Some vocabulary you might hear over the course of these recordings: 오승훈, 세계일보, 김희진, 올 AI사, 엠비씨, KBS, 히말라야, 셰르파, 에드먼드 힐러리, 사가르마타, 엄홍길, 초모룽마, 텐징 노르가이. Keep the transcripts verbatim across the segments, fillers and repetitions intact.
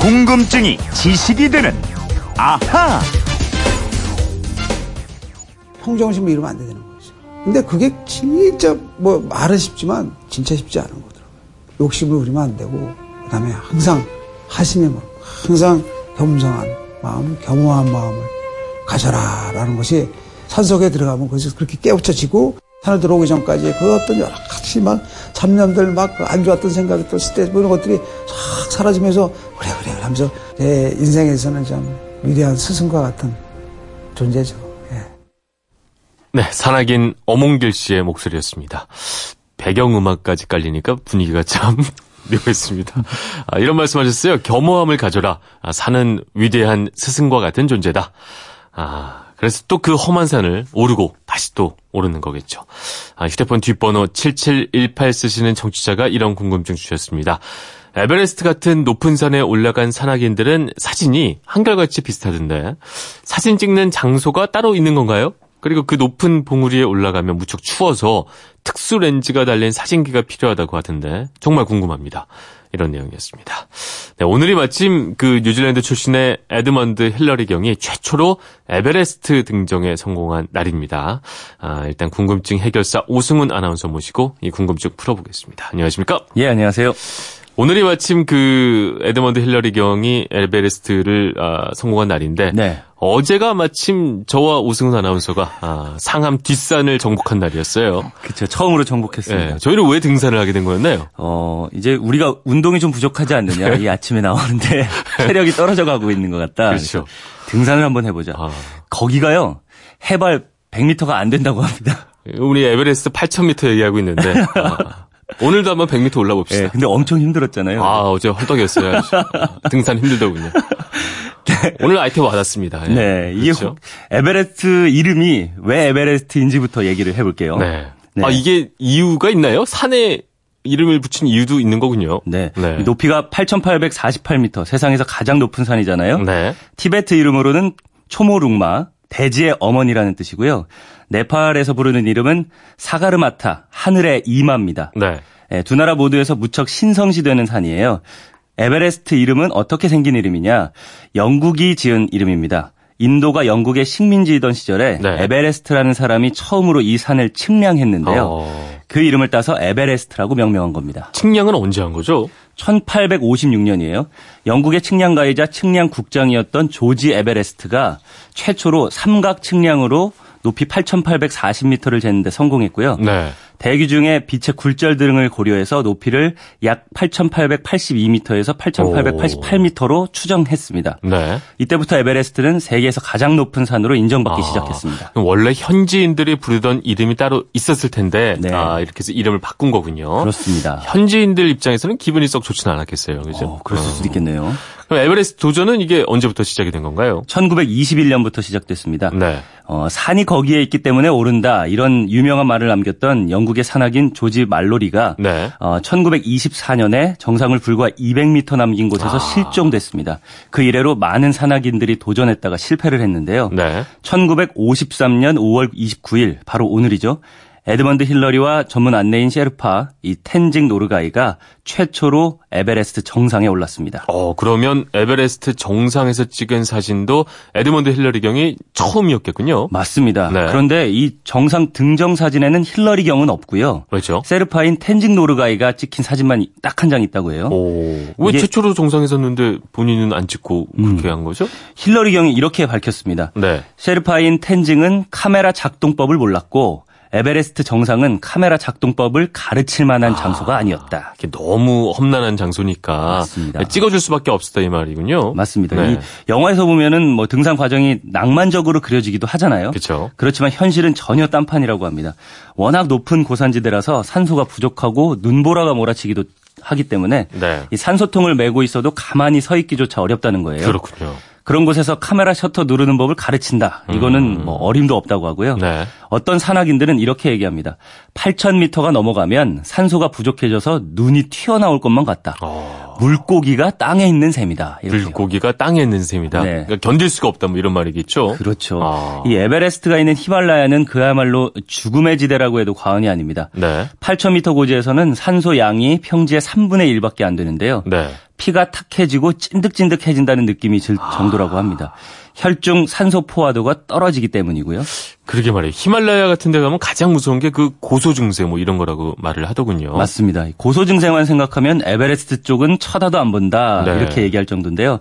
궁금증이 지식이 되는 아하. 평정심 잃으면 안 되는 거죠. 근데 그게 진짜 뭐 말은 쉽지만 진짜 쉽지 않은 거더라고요. 욕심을 부리면 안 되고, 그다음에 항상 하심의 마음, 항상 겸손한 마음, 겸허한 마음을 가져라라는 것이 산속에 들어가면 그래서 그렇게 깨우쳐지고, 산을 들어오기 전까지 그 어떤 여러 가지 막 잡념들 막 안 좋았던 생각이 또 스트레스 이런 것들이 싹 사라지면서 그래 그래 하면서 제 인생에서는 참 위대한 스승과 같은 존재죠. 예. 네, 산악인 엄홍길 씨의 목소리였습니다. 배경음악까지 깔리니까 분위기가 참 묘했습니다. 아, 이런 말씀하셨어요. 겸허함을 가져라. 아, 산은 위대한 스승과 같은 존재다. 아. 그래서 또 그 험한 산을 오르고 다시 또 오르는 거겠죠. 아, 휴대폰 뒷번호 칠칠일팔 쓰시는 청취자가 이런 궁금증 주셨습니다. 에베레스트 같은 높은 산에 올라간 산악인들은 사진이 한결같이 비슷하던데 사진 찍는 장소가 따로 있는 건가요? 그리고 그 높은 봉우리에 올라가면 무척 추워서 특수 렌즈가 달린 사진기가 필요하다고 하던데 정말 궁금합니다. 이런 내용이었습니다. 네, 오늘이 마침 그 뉴질랜드 출신의 에드먼드 힐러리 경이 최초로 에베레스트 등정에 성공한 날입니다. 아, 일단 궁금증 해결사 오승훈 아나운서 모시고 이 궁금증 풀어보겠습니다. 안녕하십니까? 예, 안녕하세요. 오늘이 마침 그 에드먼드 힐러리 경이 에베레스트를 아, 성공한 날인데 네. 어제가 마침 저와 오승훈 아나운서가 아, 상암 뒷산을 정복한 날이었어요. 그렇죠. 처음으로 정복했습니다. 네, 저희는 왜 등산을 하게 된 거였나요? 어, 이제 우리가 운동이 좀 부족하지 않느냐. 이 아침에 나오는데 체력이 떨어져 가고 있는 것 같다. 그렇죠. 등산을 한번 해보자. 아. 거기가요. 해발 백 미터가 안 된다고 합니다. 우리 에베레스트 팔천 미터 얘기하고 있는데. 아. 오늘도 한번 백 미터 올라봅시다. 네, 근데 엄청 힘들었잖아요. 아, 어제 헐떡이었어요. 등산 힘들더군요. 네. 오늘 아이템 와닿습니다. 네, 네. 이게 그렇죠? 에베레스트 이름이 왜 에베레스트인지부터 얘기를 해볼게요. 네. 네. 아, 이게 이유가 있나요? 산에 이름을 붙인 이유도 있는 거군요. 네. 네. 높이가 팔천팔백사십팔 미터, 세상에서 가장 높은 산이잖아요. 네. 티베트 이름으로는 초모룽마, 대지의 어머니라는 뜻이고요. 네팔에서 부르는 이름은 사가르마타, 하늘의 이마입니다. 네. 네, 두 나라 모두에서 무척 신성시되는 산이에요. 에베레스트 이름은 어떻게 생긴 이름이냐? 영국이 지은 이름입니다. 인도가 영국의 식민지이던 시절에 네. 에베레스트라는 사람이 처음으로 이 산을 측량했는데요. 어... 그 이름을 따서 에베레스트라고 명명한 겁니다. 측량은 언제 한 거죠? 천팔백오십육 년이에요. 영국의 측량가이자 측량국장이었던 조지 에베레스트가 최초로 삼각 측량으로 높이 팔천팔백사십 미터를 재는데 성공했고요. 네. 대기 중에 빛의 굴절 등을 고려해서 높이를 약 팔천팔백팔십이 미터에서 팔천팔백팔십팔 미터로 추정했습니다. 네. 이때부터 에베레스트는 세계에서 가장 높은 산으로 인정받기 아, 시작했습니다. 원래 현지인들이 부르던 이름이 따로 있었을 텐데 네. 아, 이렇게 해서 이름을 바꾼 거군요. 그렇습니다. 현지인들 입장에서는 기분이 썩 좋지는 않았겠어요. 그죠? 어, 그럴 수도 어. 있겠네요. 그럼 에베레스트 도전은 이게 언제부터 시작이 된 건가요? 천구백이십일 년부터 시작됐습니다. 네. 어, 산이 거기에 있기 때문에 오른다 이런 유명한 말을 남겼던 영국의 산악인 조지 말로리가 네. 어, 천구백이십사 년에 정상을 불과 이백 미터 남긴 곳에서 아. 실종됐습니다. 그 이래로 많은 산악인들이 도전했다가 실패를 했는데요. 네. 천구백오십삼 년 오월 이십구 일 바로 오늘이죠. 에드먼드 힐러리와 전문 안내인 셰르파, 이 텐징 노르가이가 최초로 에베레스트 정상에 올랐습니다. 어, 그러면 에베레스트 정상에서 찍은 사진도 에드먼드 힐러리 경이 처음이었겠군요. 맞습니다. 네. 그런데 이 정상 등정 사진에는 힐러리 경은 없고요. 그렇죠. 셰르파인 텐징 노르가이가 찍힌 사진만 딱 한 장 있다고 해요. 오, 왜 최초로 정상에 섰는데 본인은 안 찍고 그렇게 음, 한 거죠? 힐러리 경이 이렇게 밝혔습니다. 네. 셰르파인 텐징은 카메라 작동법을 몰랐고 에베레스트 정상은 카메라 작동법을 가르칠 만한 아, 장소가 아니었다. 이게 너무 험난한 장소니까 맞습니다. 찍어줄 수밖에 없었다 이 말이군요. 맞습니다. 네. 이 영화에서 보면은 뭐 등산 과정이 낭만적으로 그려지기도 하잖아요. 그렇죠. 그렇지만 현실은 전혀 딴판이라고 합니다. 워낙 높은 고산지대라서 산소가 부족하고 눈보라가 몰아치기도 하기 때문에 네. 이 산소통을 메고 있어도 가만히 서 있기조차 어렵다는 거예요. 그렇군요. 그런 곳에서 카메라 셔터 누르는 법을 가르친다. 이거는 뭐 어림도 없다고 하고요. 네. 어떤 산악인들은 이렇게 얘기합니다. 팔천 미터가 넘어가면 산소가 부족해져서 눈이 튀어나올 것만 같다. 어... 물고기가 땅에 있는 셈이다. 이렇게. 물고기가 땅에 있는 셈이다. 네. 그러니까 견딜 수가 없다. 뭐 이런 말이겠죠. 그렇죠. 아... 이 에베레스트가 있는 히말라야는 그야말로 죽음의 지대라고 해도 과언이 아닙니다. 네. 팔천 미터 고지에서는 산소 양이 평지의 삼분의 일밖에 안 되는데요. 네. 피가 탁해지고 찐득찐득해진다는 느낌이 들 정도라고 합니다. 혈중 산소 포화도가 떨어지기 때문이고요. 그러게 말이에요. 히말라야 같은 데 가면 가장 무서운 게 그 고소 증세 뭐 이런 거라고 말을 하더군요. 맞습니다. 고소 증세만 생각하면 에베레스트 쪽은 쳐다도 안 본다. 네. 이렇게 얘기할 정도인데요.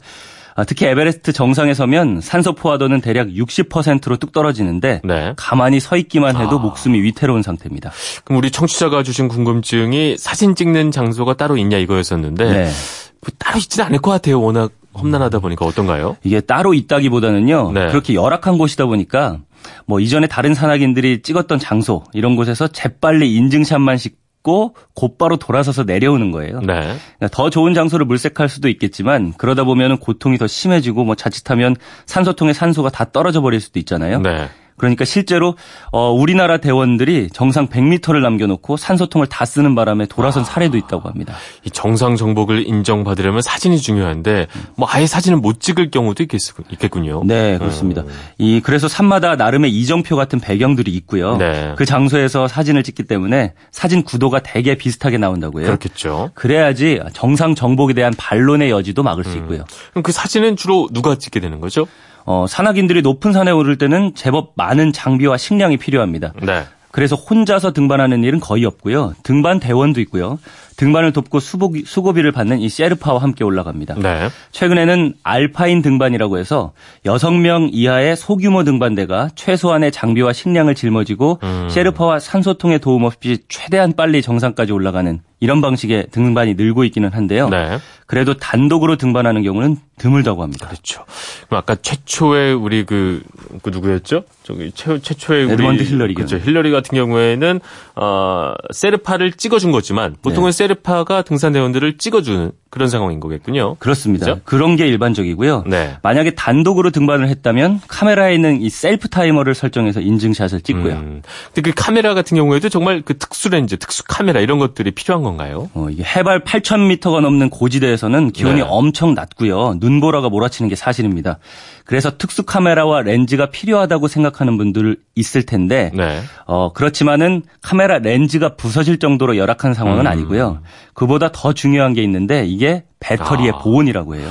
특히 에베레스트 정상에 서면 산소 포화도는 대략 육십 퍼센트로 뚝 떨어지는데 네. 가만히 서 있기만 해도 아. 목숨이 위태로운 상태입니다. 그럼 우리 청취자가 주신 궁금증이 사진 찍는 장소가 따로 있냐 이거였었는데 네. 뭐 따로 있지는 않을 것 같아요. 워낙 험난하다 보니까 어떤가요? 이게 따로 있다기보다는요. 네. 그렇게 열악한 곳이다 보니까 뭐 이전에 다른 산악인들이 찍었던 장소 이런 곳에서 재빨리 인증샷만 씩 고 곧바로 돌아서서 내려오는 거예요. 네. 그러니까 더 좋은 장소를 물색할 수도 있겠지만 그러다 보면 고통이 더 심해지고 뭐 자칫하면 산소통에 산소가 다 떨어져 버릴 수도 있잖아요. 네. 그러니까 실제로 어, 우리나라 대원들이 정상 백 미터를 남겨놓고 산소통을 다 쓰는 바람에 돌아선 사례도 있다고 합니다. 이 정상 정복을 인정받으려면 사진이 중요한데 뭐 아예 사진을 못 찍을 경우도 있겠, 있겠군요. 네, 그렇습니다. 음. 이 그래서 산마다 나름의 이정표 같은 배경들이 있고요. 네. 그 장소에서 사진을 찍기 때문에 사진 구도가 되게 비슷하게 나온다고 해요. 그렇겠죠. 그래야지 정상 정복에 대한 반론의 여지도 막을 수 있고요. 음. 그럼 그 사진은 주로 누가 찍게 되는 거죠? 어, 산악인들이 높은 산에 오를 때는 제법 많은 장비와 식량이 필요합니다. 네. 그래서 혼자서 등반하는 일은 거의 없고요. 등반 대원도 있고요. 등반을 돕고 수복, 수고비를 받는 이 셰르파와 함께 올라갑니다. 네. 최근에는 알파인 등반이라고 해서 여섯 명 이하의 소규모 등반대가 최소한의 장비와 식량을 짊어지고 음. 셰르파와 산소통의 도움 없이 최대한 빨리 정상까지 올라가는 이런 방식의 등반이 늘고 있기는 한데요. 네. 그래도 단독으로 등반하는 경우는 드물다고 합니다. 그렇죠. 그럼 아까 최초의 우리 그, 그 누구였죠? 저기 최, 최초의 우리 에드먼드 힐러리. 그렇죠. 힐러리 같은 경우에는 어, 셰르파를 찍어준 거지만 보통은 네. 셰르파가 등산대원들을 찍어주는 그런 상황인 거겠군요. 그렇습니다. 그렇죠? 그런 게 일반적이고요. 네. 만약에 단독으로 등반을 했다면 카메라에 있는 이 셀프 타이머를 설정해서 인증샷을 찍고요. 음. 근데 그 카메라 같은 경우에도 정말 그 특수 렌즈, 특수 카메라 이런 것들이 필요한 건가요? 어, 이게 해발 팔천 미터가 넘는 고지대에서는 기온이 네. 엄청 낮고요. 눈보라가 몰아치는 게 사실입니다. 그래서 특수 카메라와 렌즈가 필요하다고 생각하는 분들 있을 텐데 네. 어, 그렇지만은 카메라 렌즈가 부서질 정도로 열악한 상황은 음. 아니고요. 그보다 더 중요한 게 있는데 이게 배터리의 아. 보온이라고 해요.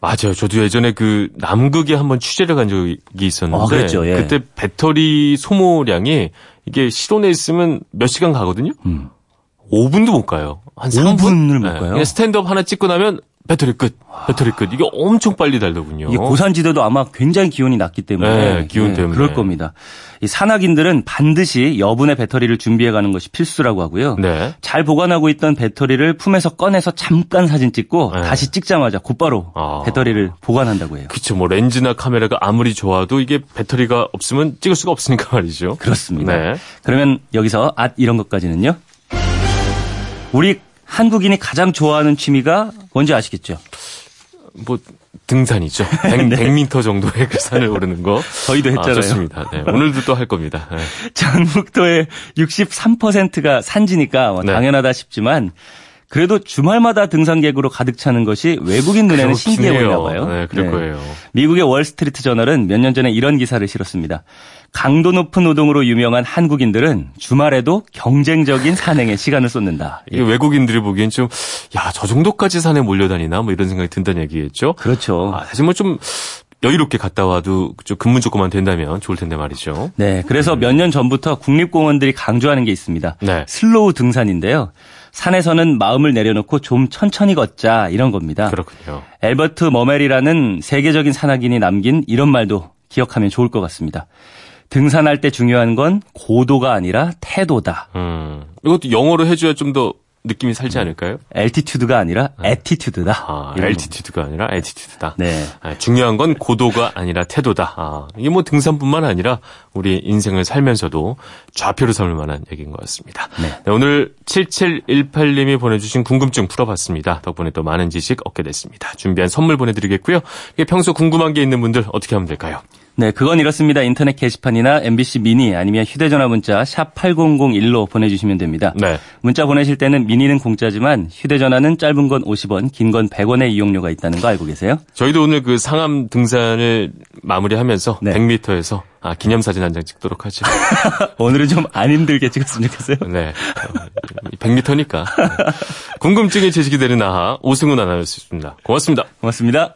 맞아요. 저도 예전에 그 남극에 한번 취재를 간 적이 있었는데 어, 그랬죠. 예. 그때 배터리 소모량이 이게 실온에 있으면 몇 시간 가거든요. 음. 오 분도 못 가요. 한 삼 분을 못 네. 가요. 스탠드업 하나 찍고 나면 배터리 끝. 배터리 끝. 이게 엄청 빨리 달더군요. 이게 고산지대도 아마 굉장히 기온이 낮기 때문에. 네, 기온 때문에. 네, 그럴 겁니다. 이 산악인들은 반드시 여분의 배터리를 준비해가는 것이 필수라고 하고요. 네. 잘 보관하고 있던 배터리를 품에서 꺼내서 잠깐 사진 찍고 네. 다시 찍자마자 곧바로 아. 배터리를 보관한다고 해요. 그렇죠. 뭐 렌즈나 카메라가 아무리 좋아도 이게 배터리가 없으면 찍을 수가 없으니까 말이죠. 그렇습니다. 네. 그러면 여기서 앗 이런 것까지는요. 우리 한국인이 가장 좋아하는 취미가 뭔지 아시겠죠? 뭐 등산이죠. 백, 네. 백 미터 정도의 그 산을 오르는 거. 저희도 했잖아요. 아, 좋습니다. 네, 오늘도 또 할 겁니다. 네. 전북도의 육십삼 퍼센트가 산지니까 뭐 당연하다 네. 싶지만 그래도 주말마다 등산객으로 가득 차는 것이 외국인 눈에는 신기해 보이나 봐요. 네, 그럴 네. 거예요. 미국의 월스트리트 저널은 몇 년 전에 이런 기사를 실었습니다. 강도 높은 노동으로 유명한 한국인들은 주말에도 경쟁적인 산행에 시간을 쏟는다. 이게 외국인들이 보기엔 좀, 야, 저 정도까지 산에 몰려다니나? 뭐 이런 생각이 든다는 얘기겠죠? 그렇죠. 아, 사실 뭐 좀 여유롭게 갔다 와도 좀 근무 조건만 된다면 좋을 텐데 말이죠. 네, 그래서 음. 몇 년 전부터 국립공원들이 강조하는 게 있습니다. 네. 슬로우 등산인데요. 산에서는 마음을 내려놓고 좀 천천히 걷자 이런 겁니다. 그렇군요. 엘버트 머멜이라는 세계적인 산악인이 남긴 이런 말도 기억하면 좋을 것 같습니다. 등산할 때 중요한 건 고도가 아니라 태도다. 음, 이것도 영어로 해줘야 좀 더 느낌이 살지 않을까요? 엘티튜드가 아니라 애티튜드다. 아, 엘티튜드가 아니라 애티튜드다. 네. 아, 중요한 건 고도가 아니라 태도다. 아, 이게 뭐 등산뿐만 아니라 우리 인생을 살면서도 좌표를 삼을 만한 얘기인 것 같습니다. 네. 네, 오늘 칠칠일팔 님이 보내주신 궁금증 풀어봤습니다. 덕분에 또 많은 지식 얻게 됐습니다. 준비한 선물 보내드리겠고요. 이게 평소 궁금한 게 있는 분들 어떻게 하면 될까요? 네, 그건 이렇습니다. 인터넷 게시판이나 엠비씨 미니 아니면 휴대전화 문자 샵 팔공공일로 보내주시면 됩니다. 네. 문자 보내실 때는 미니는 공짜지만 휴대전화는 짧은 건 오십 원, 긴 건 백 원의 이용료가 있다는 거 알고 계세요? 저희도 오늘 그 상암 등산을 마무리하면서 네. 백 미터에서 아, 기념사진 한 장 찍도록 하죠. 오늘은 좀 안 힘들게 찍었으면 좋겠어요. 네. 백 미터니까. 궁금증이 제시되는 아하 오승훈 아나운서였습니다. 고맙습니다. 고맙습니다.